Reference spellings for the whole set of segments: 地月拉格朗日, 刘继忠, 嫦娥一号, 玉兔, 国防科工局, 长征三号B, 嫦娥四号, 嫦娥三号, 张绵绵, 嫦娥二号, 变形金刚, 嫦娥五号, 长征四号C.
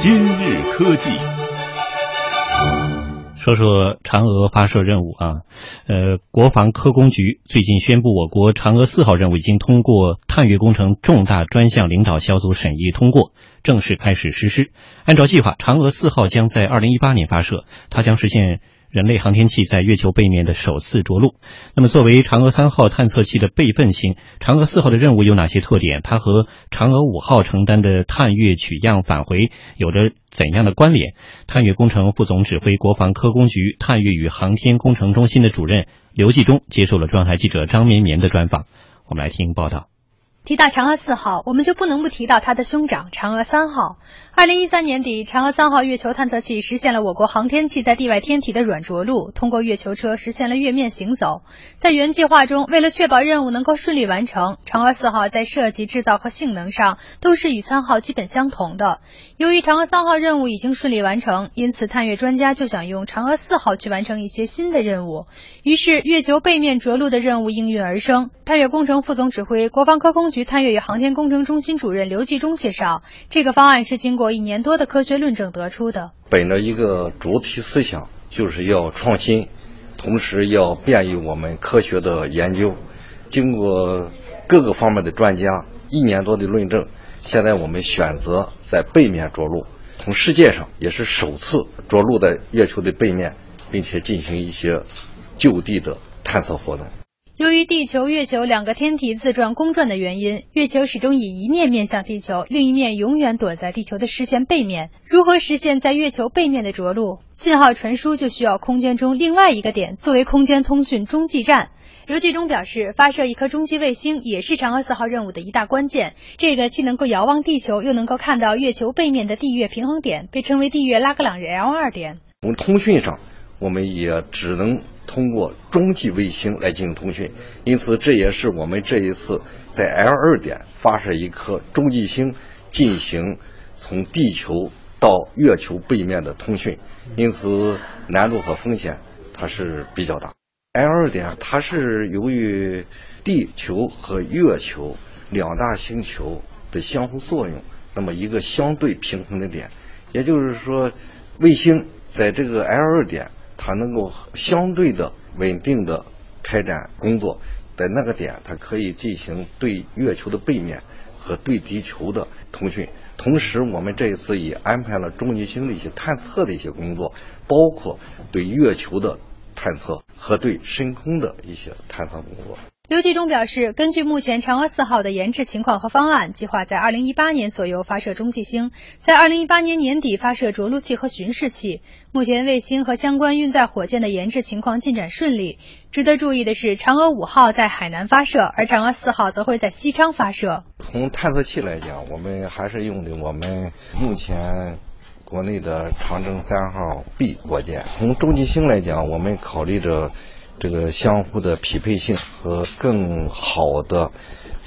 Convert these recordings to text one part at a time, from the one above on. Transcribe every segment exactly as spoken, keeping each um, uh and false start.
今日科技，说说嫦娥发射任务啊，呃，国防科工局最近宣布，我国嫦娥四号任务已经通过探月工程重大专项领导小组审议通过，正式开始实施。按照计划，嫦娥四号将在二零一八年发射，它将实现人类航天器在月球背面的首次着陆。那么作为嫦娥三号探测器的备份型，嫦娥四号的任务有哪些特点？它和嫦娥五号承担的探月取样返回有着怎样的关联？探月工程副总指挥国防科工局探月与航天工程中心的主任刘继忠接受了中央台记者张绵绵的专访，我们来听报道。提到嫦娥四号，我们就不能不提到它的兄长嫦娥三号。二零一三年底，嫦娥三号月球探测器实现了我国航天器在地外天体的软着陆，通过月球车实现了月面行走。在原计划中，为了确保任务能够顺利完成，嫦娥四号在设计、制造和性能上都是与三号基本相同的。由于嫦娥三号任务已经顺利完成，因此探月专家就想用嫦娥四号去完成一些新的任务，于是月球背面着陆的任务应运而生。探月工程副总指挥国防科工局探月与航天工程中心主任刘继忠介绍，这个方案是经过一年多的科学论证得出的。本着一个主体思想，就是要创新，同时要便于我们科学的研究。经过各个方面的专家一年多的论证，现在我们选择在背面着陆，从世界上也是首次着陆在月球的背面，并且进行一些就地的探测活动。由于地球、月球两个天体自转公转的原因，月球始终以一面面向地球，另一面永远躲在地球的视线背面。如何实现在月球背面的着陆？信号传输就需要空间中另外一个点作为空间通讯中继站。刘继忠表示，发射一颗中继卫星也是嫦娥四号任务的一大关键，这个既能够遥望地球，又能够看到月球背面的地月平衡点，被称为地月拉格朗日 L 二 点。从通讯上，我们也只能通过中继卫星来进行通讯，因此这也是我们这一次在 L 二 点发射一颗中继星进行从地球到月球背面的通讯，因此难度和风险它是比较大。 L 二 点它是由于地球和月球两大星球的相互作用，那么一个相对平衡的点，也就是说卫星在这个 L 二 点它能够相对的稳定的开展工作，在那个点它可以进行对月球的背面和对地球的通讯。同时我们这一次也安排了中继星的一些探测的一些工作，包括对月球的探测和对深空的一些探测工作。刘继忠表示，根据目前嫦娥四号的研制情况和方案，计划在二零一八年左右发射中继星，在二零一八年年底发射着陆器和巡视器。目前卫星和相关运载火箭的研制情况进展顺利。值得注意的是，嫦娥五号在海南发射，而嫦娥四号则会在西昌发射。从探测器来讲，我们还是用的我们目前国内的长征三号 B 火箭。从中继星来讲，我们考虑着这个相互的匹配性和更好的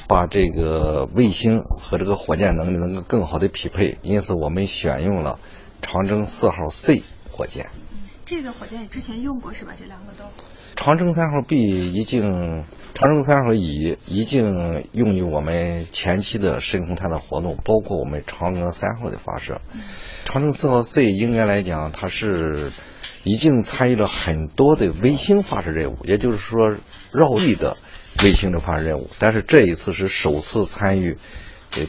把这个卫星和这个火箭能力能够更好的匹配，因此我们选用了长征四号 C 火箭。这个火箭之前用过是吧？这两个都长征三号 B 已经长征三号乙已经用于我们前期的深空探测活动，包括我们嫦娥三号的发射。嗯、长征四号 C 应该来讲它是已经参与了很多的卫星发射任务，也就是说绕地的卫星的发射任务，但是这一次是首次参与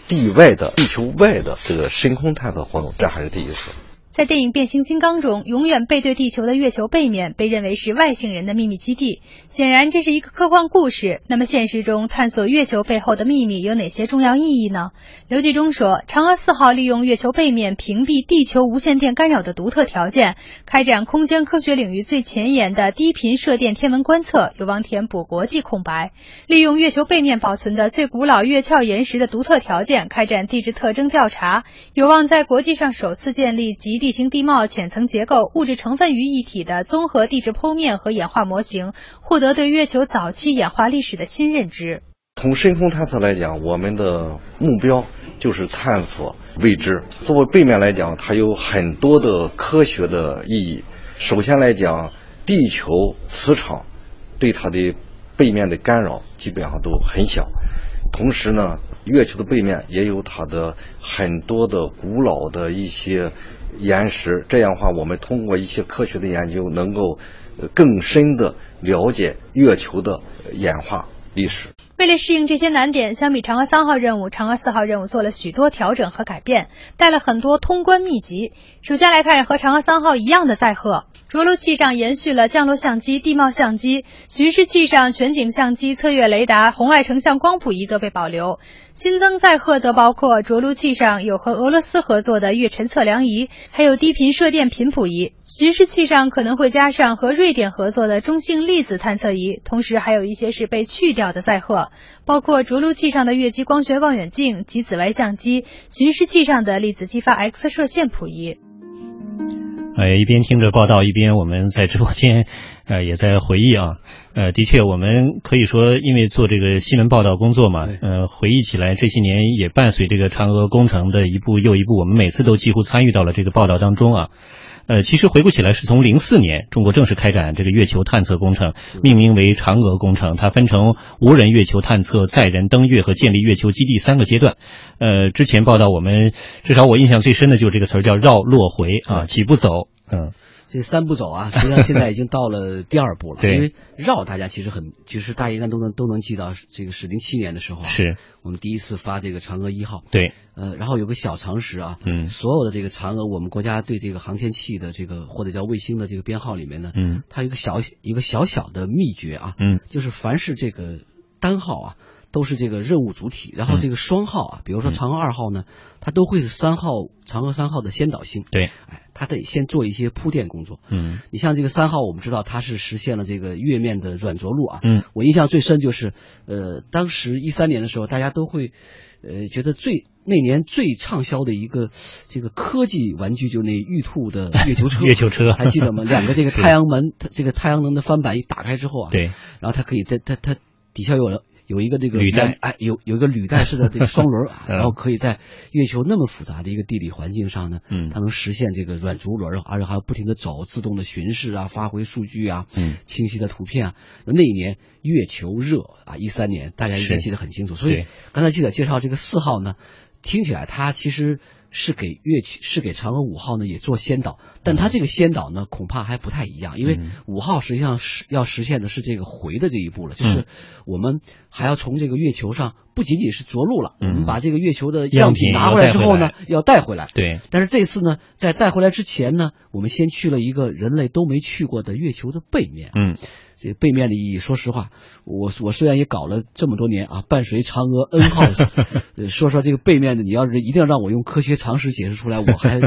地外的地球外的这个深空探测活动，这还是第一次。在电影《变形金刚》中，永远背对地球的月球背面被认为是外星人的秘密基地，显然这是一个科幻故事。那么现实中探索月球背后的秘密有哪些重要意义呢？刘继忠说，嫦娥四号利用月球背面屏蔽地球无线电干扰的独特条件，开展空间科学领域最前沿的低频射电天文观测，有望填补国际空白。利用月球背面保存的最古老月壳岩石的独特条件，开展地质特征调查，有望在国际上首次建立集地形地貌、浅层结构、物质成分于一体的综合地质剖面和演化模型，获得对月球早期演化历史的新认知。从深空探测来讲，我们的目标就是探索未知。作为背面来讲，它有很多的科学的意义。首先来讲，地球磁场对它的背面的干扰基本上都很小，同时呢，月球的背面也有它的很多的古老的一些岩石，这样的话我们通过一些科学的研究能够更深的了解月球的演化历史。为了适应这些难点，相比嫦娥三号任务，嫦娥四号任务做了许多调整和改变，带了很多通关秘籍。首先来看和嫦娥三号一样的载荷，着陆器上延续了降落相机、地貌相机，巡视器上全景相机、测月雷达、红外成像光谱仪则被保留。新增载荷则包括着陆器上有和俄罗斯合作的月尘测量仪，还有低频射电频谱仪。巡视器上可能会加上和瑞典合作的中性粒子探测仪，同时还有一些是被去掉的载荷，包括着陆器上的月基光学望远镜、极紫外相机、巡视器上的粒子激发 X 射线谱仪。呃，一边听着报道，一边我们在直播间，呃，也在回忆啊。呃，的确，我们可以说，因为做这个新闻报道工作嘛，呃，回忆起来这些年也伴随这个嫦娥工程的一步又一步，我们每次都几乎参与到了这个报道当中啊。呃，其实回顾起来，是从零四年中国正式开展这个月球探测工程，命名为嫦娥工程。它分成无人月球探测、载人登月和建立月球基地三个阶段。呃，之前报道我们，至少我印象最深的就是这个词儿叫绕落回啊，几步走。嗯，这三步走啊，实际上现在已经到了第二步了。对，因为绕大家其实很，其实大家应该都能都能记到，这个是零七年的时候、啊，是我们第一次发这个嫦娥一号。对，呃，然后有个小常识啊，嗯，所有的这个嫦娥，我们国家对这个航天器的这个或者叫卫星的这个编号里面呢，嗯，它有一个小一个小小的秘诀啊，嗯，就是凡是这个单号啊，都是这个任务主体，然后这个双号啊，比如说嫦娥二号呢，它都会是三号嫦娥三号的先导性。对，哎，它得先做一些铺垫工作。嗯，你像这个三号，我们知道它是实现了这个月面的软着陆啊。嗯，我印象最深就是，呃，当时一三年的时候，大家都会，呃，觉得最那年最畅销的一个这个科技玩具，就是那玉兔的月球车。月球车还记得吗？两个这个太阳门，这个太阳能的帆板一打开之后啊，对，然后它可以在它它底下有了。有一个这个履带，哎，有有一个履带式的这个双轮啊，然后可以在月球那么复杂的一个地理环境上呢，嗯，它能实现这个软着陆，而且还要不停的走，自动的巡视啊，发回数据啊，嗯，清晰的图片啊。那一年月球热啊，一三年大家应该记得很清楚。所以刚才记者介绍这个四号呢，听起来它其实是给月球，是给嫦娥五号呢也做先导，但它这个先导呢恐怕还不太一样，因为五号实际上是要实现的是这个回的这一步了，就是我们还要从这个月球上不仅仅是着陆了，我们把这个月球的样品拿回来之后呢，要带回来。对，但是这次呢，在带回来之前呢，我们先去了一个人类都没去过的月球的背面。嗯，这背面的意义，说实话，我我虽然也搞了这么多年啊，伴随嫦娥 N 号，说说这个背面的，你要是一定要让我用科学常识解释出来，我还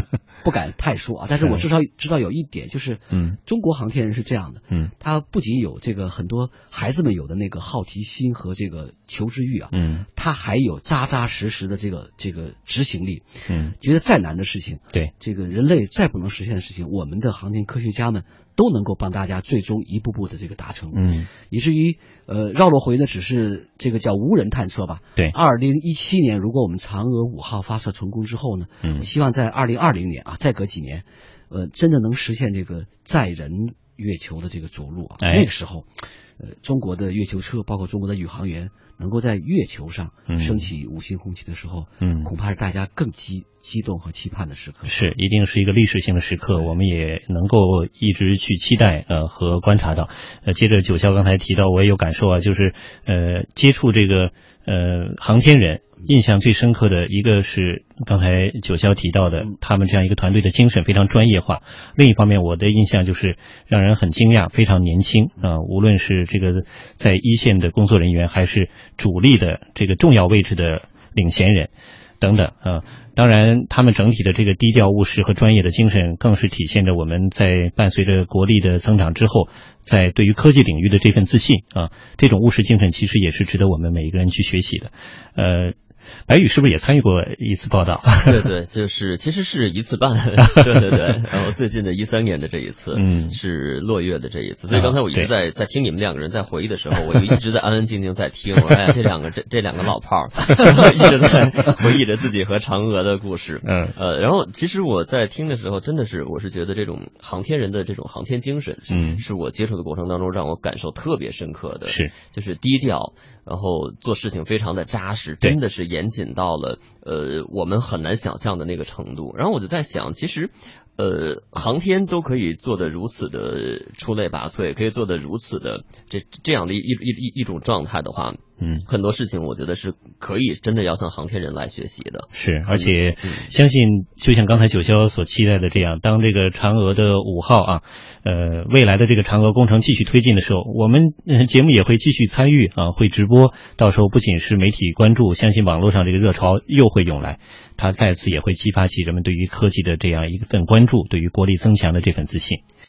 不敢太说啊。但是我至少知道有一点，就是，嗯，中国航天人是这样的，嗯，他不仅有这个很多孩子们有的那个好奇心和这个求知欲啊，嗯，他还有扎扎实实的这个这个执行力，嗯，觉得再难的事情，对，这个人类再不能实现的事情，我们的航天科学家们都能够帮大家最终一步步的这个达成，嗯，以至于呃绕落回呢，只是这个叫无人探测吧。对，二零一七年如果我们嫦娥五号发射成功之后呢，嗯，希望在二零二零年啊，再隔几年，呃，真的能实现这个载人月球的这个着陆啊。哎，那个时候，呃，中国的月球车，包括中国的宇航员，能够在月球上升起五星红旗的时候，嗯，恐怕是大家更激激动和期盼的时刻。是，一定是一个历史性的时刻，我们也能够一直去期待呃和观察到。呃，接着九霄刚才提到，我也有感受啊，就是呃接触这个呃航天人，印象最深刻的一个是刚才九霄提到的，他们这样一个团队的精神非常专业化。另一方面，我的印象就是让人很惊讶，非常年轻啊、呃，无论是这个在一线的工作人员，还是主力的这个重要位置的领衔人等等啊。当然他们整体的这个低调务实和专业的精神，更是体现着我们在伴随着国力的增长之后，在对于科技领域的这份自信啊，这种务实精神其实也是值得我们每一个人去学习的。呃白宇是不是也参与过一次报道？对对，就是其实是一次半，对对对。然后最近的一三年的这一次，嗯，是落月的这一次。所以刚才我一直在、哦、在听你们两个人在回忆的时候，我就一直在安安静静在听。我哎呀，这两个这这两个老炮儿一直在回忆着自己和嫦娥的故事。嗯呃，然后其实我在听的时候，真的是我是觉得这种航天人的这种航天精神，嗯，是我接触的过程当中让我感受特别深刻的，是就是低调。然后做事情非常的扎实，真的是严谨到了呃我们很难想象的那个程度。然后我就在想，其实呃航天都可以做得如此的出类拔萃，可以做得如此的这这样的一一一一种状态的话，嗯，很多事情我觉得是可以真的要向航天人来学习的。是，而且相信就像刚才九霄所期待的这样，当这个嫦娥的五号啊，呃，未来的这个嫦娥工程继续推进的时候，我们、呃、节目也会继续参与啊，会直播。到时候不仅是媒体关注，相信网络上这个热潮又会涌来，它再次也会激发起人们对于科技的这样一份关注，对于国力增强的这份自信。